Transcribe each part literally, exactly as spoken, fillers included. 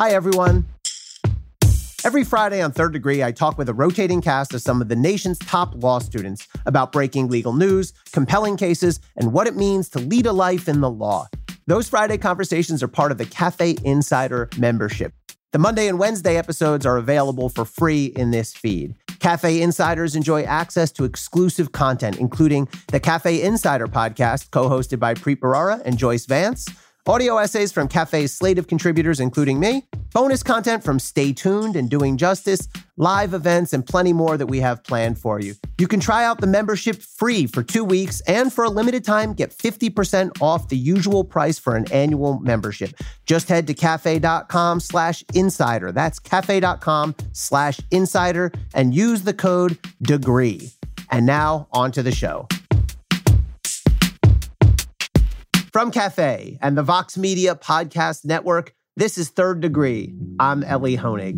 Hi, everyone. Every Friday on Third Degree, I talk with a rotating cast of some of the nation's top law students about breaking legal news, compelling cases, and what it means to lead a life in the law. Those Friday conversations are part of the Cafe Insider membership. The Monday and Wednesday episodes are available for free in this feed. Cafe Insiders enjoy access to exclusive content, including the Cafe Insider podcast, co-hosted by Preet Bharara and Joyce Vance, audio essays from Cafe's slate of contributors, including me, bonus content from Stay Tuned and Doing Justice, live events, and plenty more that we have planned for you. You can try out the membership free for two weeks and for a limited time, get fifty percent off the usual price for an annual membership. Just head to cafe.com slash insider. That's cafe.com slash insider and use the code DEGREE. And now on to the show. From Cafe and the Vox Media Podcast Network, this is Third Degree. I'm Elie Honig.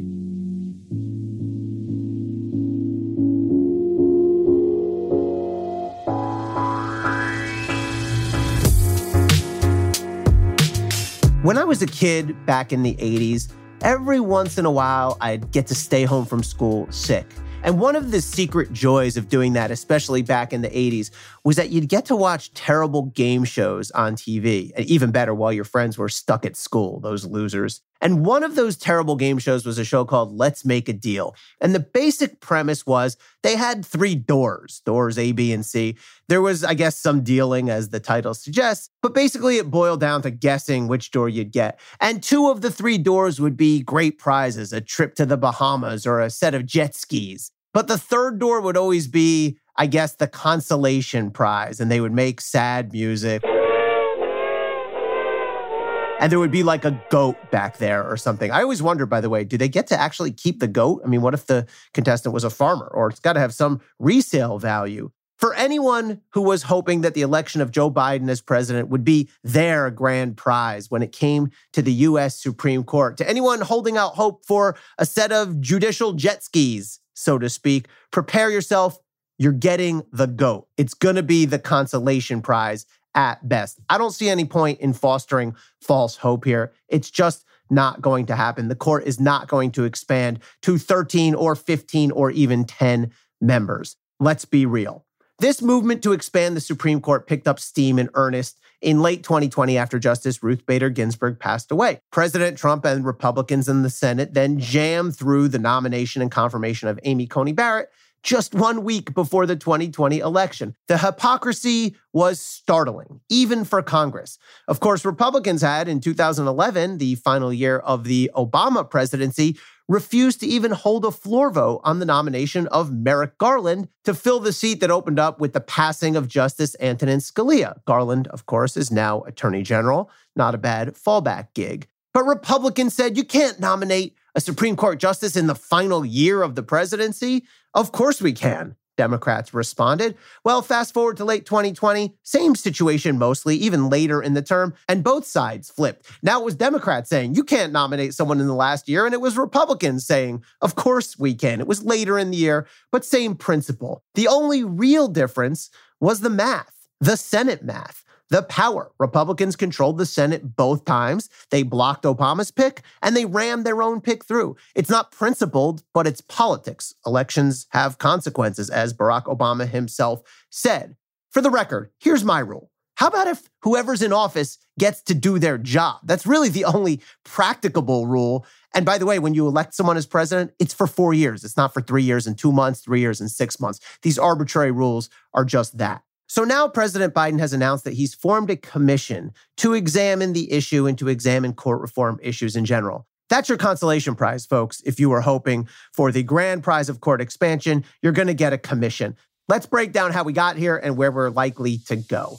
When I was a kid back in the eighties, every once in a while, I'd get to stay home from school sick. And one of the secret joys of doing that, especially back in the eighties, was that you'd get to watch terrible game shows on T V, and even better, while your friends were stuck at school, those losers. And one of those terrible game shows was a show called Let's Make a Deal. And the basic premise was they had three doors, doors A, B, and C. There was, I guess, some dealing, as the title suggests, but basically it boiled down to guessing which door you'd get. And two of the three doors would be great prizes, a trip to the Bahamas or a set of jet skis. But the third door would always be, I guess, the consolation prize, and they would make sad music. And there would be like a goat back there or something. I always wonder, by the way, do they get to actually keep the goat? I mean, what if the contestant was a farmer? Or it's got to have some resale value. For anyone who was hoping that the election of Joe Biden as president would be their grand prize when it came to the U S Supreme Court, to anyone holding out hope for a set of judicial jet skis, so to speak, prepare yourself. You're getting the goat. It's going to be the consolation prize at best. I don't see any point in fostering false hope here. It's just not going to happen. The court is not going to expand to thirteen or fifteen or even ten members. Let's be real. This movement to expand the Supreme Court picked up steam in earnest in late twenty twenty after Justice Ruth Bader Ginsburg passed away. President Trump and Republicans in the Senate then jammed through the nomination and confirmation of Amy Coney Barrett just one week before the twenty twenty election. The hypocrisy was startling, even for Congress. Of course, Republicans had, in two thousand eleven, the final year of the Obama presidency, refused to even hold a floor vote on the nomination of Merrick Garland to fill the seat that opened up with the passing of Justice Antonin Scalia. Garland, of course, is now Attorney General. Not a bad fallback gig. But Republicans said, you can't nominate a Supreme Court justice in the final year of the presidency? Of course we can, Democrats responded. Well, fast forward to late twenty twenty, same situation mostly, even later in the term, and both sides flipped. Now it was Democrats saying, you can't nominate someone in the last year, and it was Republicans saying, of course we can. It was later in the year, but same principle. The only real difference was the math, the Senate math. The power. Republicans controlled the Senate both times. They blocked Obama's pick, and they rammed their own pick through. It's not principled, but it's politics. Elections have consequences, as Barack Obama himself said. For the record, here's my rule. How about if whoever's in office gets to do their job? That's really the only practicable rule. And by the way, when you elect someone as president, it's for four years. It's not for three years and two months, three years and six months. These arbitrary rules are just that. So now President Biden has announced that he's formed a commission to examine the issue and to examine court reform issues in general. That's your consolation prize, folks. If you were hoping for the grand prize of court expansion, you're going to get a commission. Let's break down how we got here and where we're likely to go.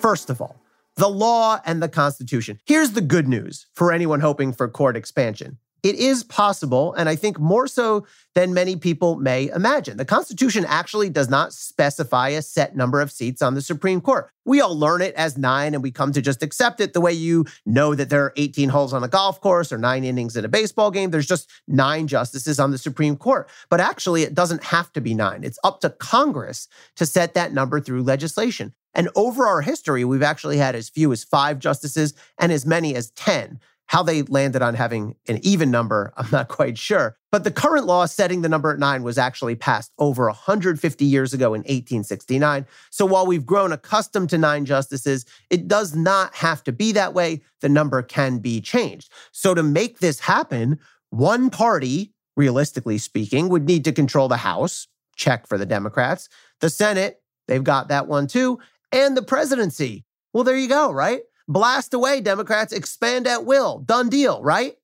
First of all, the law and the Constitution. Here's the good news for anyone hoping for court expansion. It is possible, and I think more so than many people may imagine. The Constitution actually does not specify a set number of seats on the Supreme Court. We all learn it as nine, and we come to just accept it the way you know that there are eighteen holes on a golf course or nine innings in a baseball game. There's just nine justices on the Supreme Court. But actually, it doesn't have to be nine. It's up to Congress to set that number through legislation. And over our history, we've actually had as few as five justices and as many as ten. How they landed on having an even number, I'm not quite sure. But the current law setting the number at nine was actually passed over one hundred fifty years ago in eighteen sixty-nine. So while we've grown accustomed to nine justices, it does not have to be that way. The number can be changed. So to make this happen, one party, realistically speaking, would need to control the House, check for the Democrats, the Senate, they've got that one too, and the presidency. Well, there you go, right? Blast away, Democrats, expand at will, done deal, right?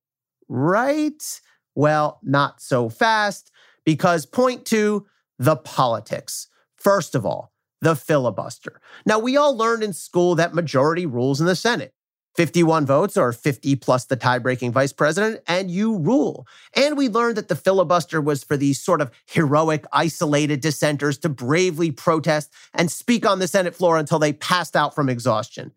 Right? Well, not so fast, because point two, the politics. First of all, the filibuster. Now, we all learned in school that majority rules in the Senate. fifty-one votes or fifty plus the tie-breaking vice president, and you rule. And we learned that the filibuster was for these sort of heroic, isolated dissenters to bravely protest and speak on the Senate floor until they passed out from exhaustion.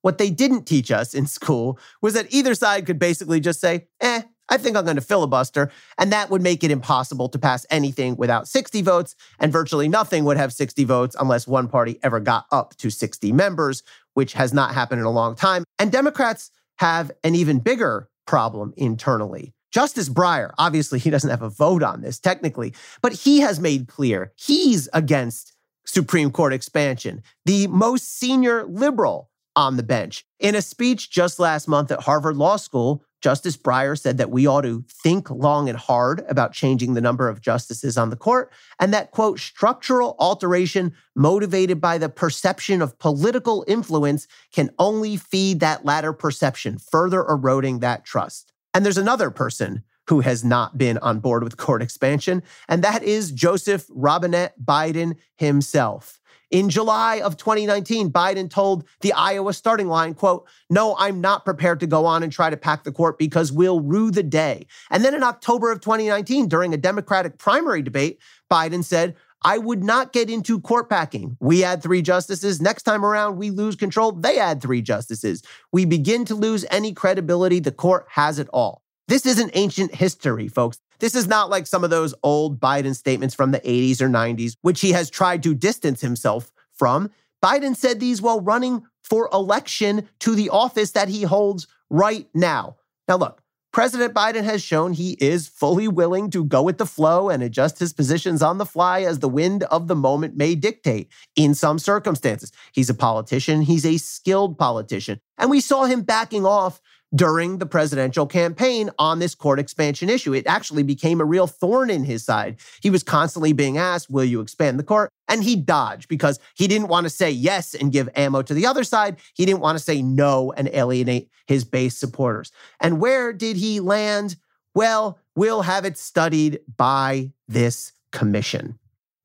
What they didn't teach us in school was that either side could basically just say, eh, I think I'm going to filibuster, and that would make it impossible to pass anything without sixty votes, and virtually nothing would have sixty votes unless one party ever got up to sixty members, which has not happened in a long time. And Democrats have an even bigger problem internally. Justice Breyer, obviously he doesn't have a vote on this technically, but he has made clear he's against Supreme Court expansion. The most senior liberal on the bench. In a speech just last month at Harvard Law School, Justice Breyer said that we ought to think long and hard about changing the number of justices on the court, and that, quote, structural alteration motivated by the perception of political influence can only feed that latter perception, further eroding that trust. And there's another person who has not been on board with court expansion, and that is Joseph Robinette Biden himself. In July of twenty nineteen, Biden told the Iowa starting line, quote, no, I'm not prepared to go on and try to pack the court because we'll rue the day. And then in October of twenty nineteen, during a Democratic primary debate, Biden said, I would not get into court packing. We add three justices. Next time around, we lose control. They add three justices. We begin to lose any credibility. The court has it all. This isn't ancient history, folks. This is not like some of those old Biden statements from the eighties or nineties, which he has tried to distance himself from. Biden said these while running for election to the office that he holds right now. Now, look, President Biden has shown he is fully willing to go with the flow and adjust his positions on the fly as the wind of the moment may dictate in some circumstances. He's a politician. He's a skilled politician. And we saw him backing off during the presidential campaign on this court expansion issue. It actually became a real thorn in his side. He was constantly being asked, will you expand the court? And he dodged because he didn't want to say yes and give ammo to the other side. He didn't want to say no and alienate his base supporters. And where did he land? Well, we'll have it studied by this commission.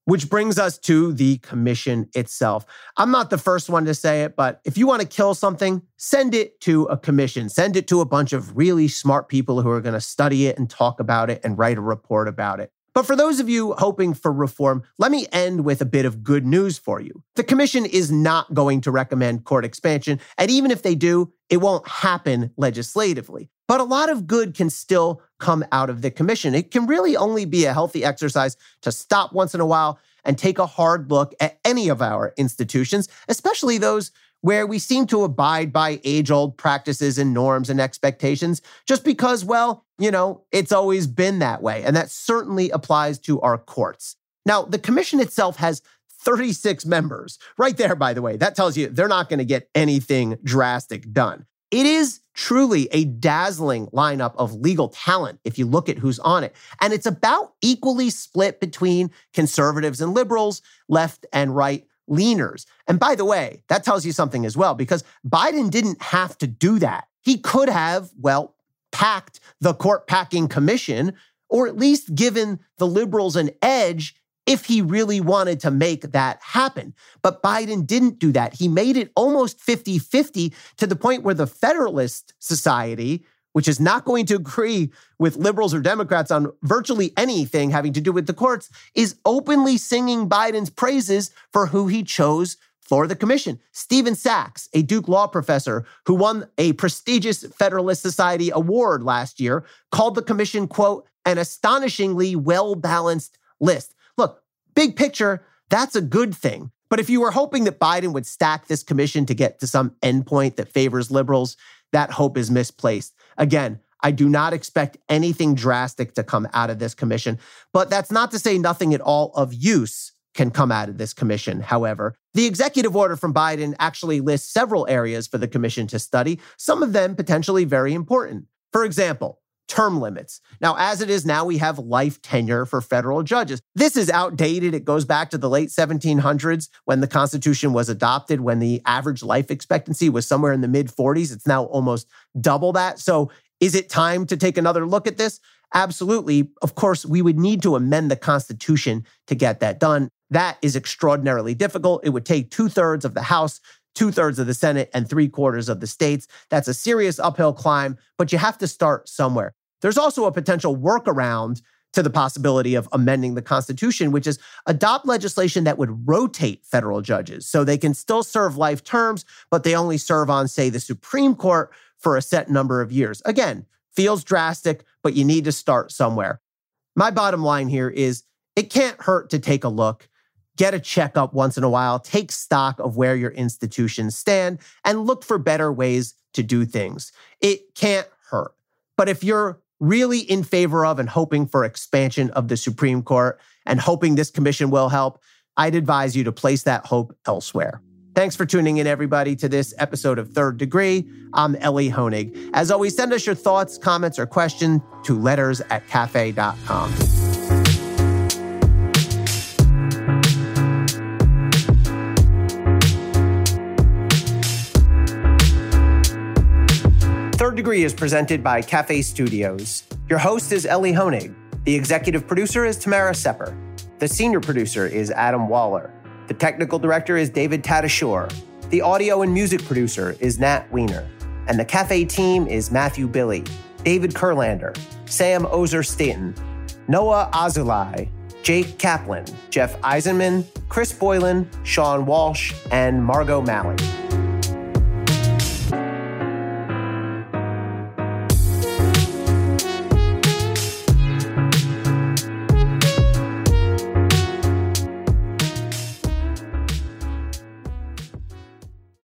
Which brings us to the commission itself. I'm not the first one to say it, but if you want to kill something, send it to a commission. Send it to a bunch of really smart people who are going to study it and talk about it and write a report about it. But for those of you hoping for reform, let me end with a bit of good news for you. The commission is not going to recommend court expansion, and even if they do, it won't happen legislatively. But a lot of good can still come out of the commission. It can really only be a healthy exercise to stop once in a while and take a hard look at any of our institutions, especially those where we seem to abide by age-old practices and norms and expectations just because, well, you know, it's always been that way. And that certainly applies to our courts. Now, the commission itself has thirty-six members. Right there, by the way, that tells you they're not going to get anything drastic done. It is truly a dazzling lineup of legal talent if you look at who's on it. And it's about equally split between conservatives and liberals, left and right leaners. And by the way, that tells you something as well, because Biden didn't have to do that. He could have, well, packed the court packing commission, or at least given the liberals an edge if he really wanted to make that happen. But Biden didn't do that. He made it almost fifty-fifty to the point where the Federalist Society, which is not going to agree with liberals or Democrats on virtually anything having to do with the courts, is openly singing Biden's praises for who he chose for the commission. Stephen Sachs, a Duke law professor who won a prestigious Federalist Society award last year, called the commission, quote, an astonishingly well-balanced list. Look, big picture, that's a good thing. But if you were hoping that Biden would stack this commission to get to some endpoint that favors liberals, that hope is misplaced. Again, I do not expect anything drastic to come out of this commission, but that's not to say nothing at all of use can come out of this commission. However, the executive order from Biden actually lists several areas for the commission to study, some of them potentially very important. For example, term limits. Now, as it is now, we have life tenure for federal judges. This is outdated. It goes back to the late seventeen hundreds when the Constitution was adopted, when the average life expectancy was somewhere in the mid forties. It's now almost double that. So is it time to take another look at this? Absolutely. Of course, we would need to amend the Constitution to get that done. That is extraordinarily difficult. It would take two-thirds of the House, two-thirds of the Senate, and three-quarters of the states. That's a serious uphill climb, but you have to start somewhere. There's also a potential workaround to the possibility of amending the Constitution, which is adopt legislation that would rotate federal judges so they can still serve life terms, but they only serve on, say, the Supreme Court for a set number of years. Again, feels drastic, but you need to start somewhere. My bottom line here is it can't hurt to take a look. Get a checkup once in a while, take stock of where your institutions stand, and look for better ways to do things. It can't hurt. But if you're really in favor of and hoping for expansion of the Supreme Court and hoping this commission will help, I'd advise you to place that hope elsewhere. Thanks for tuning in, everybody, to this episode of Third Degree. I'm Elie Honig. As always, send us your thoughts, comments, or questions to letters at cafe dot com. Third Degree is presented by Cafe Studios. Your host is Elie Honig. The executive producer is Tamara Sepper. The senior producer is Adam Waller. The technical director is David Tadashore. The audio and music producer is Nat Wiener. And the Cafe team is Matthew Billy, David Kurlander, Sam Ozer Staten, Noah Azulai, Jake Kaplan, Jeff Eisenman, Chris Boylan, Sean Walsh, and Margot Malley.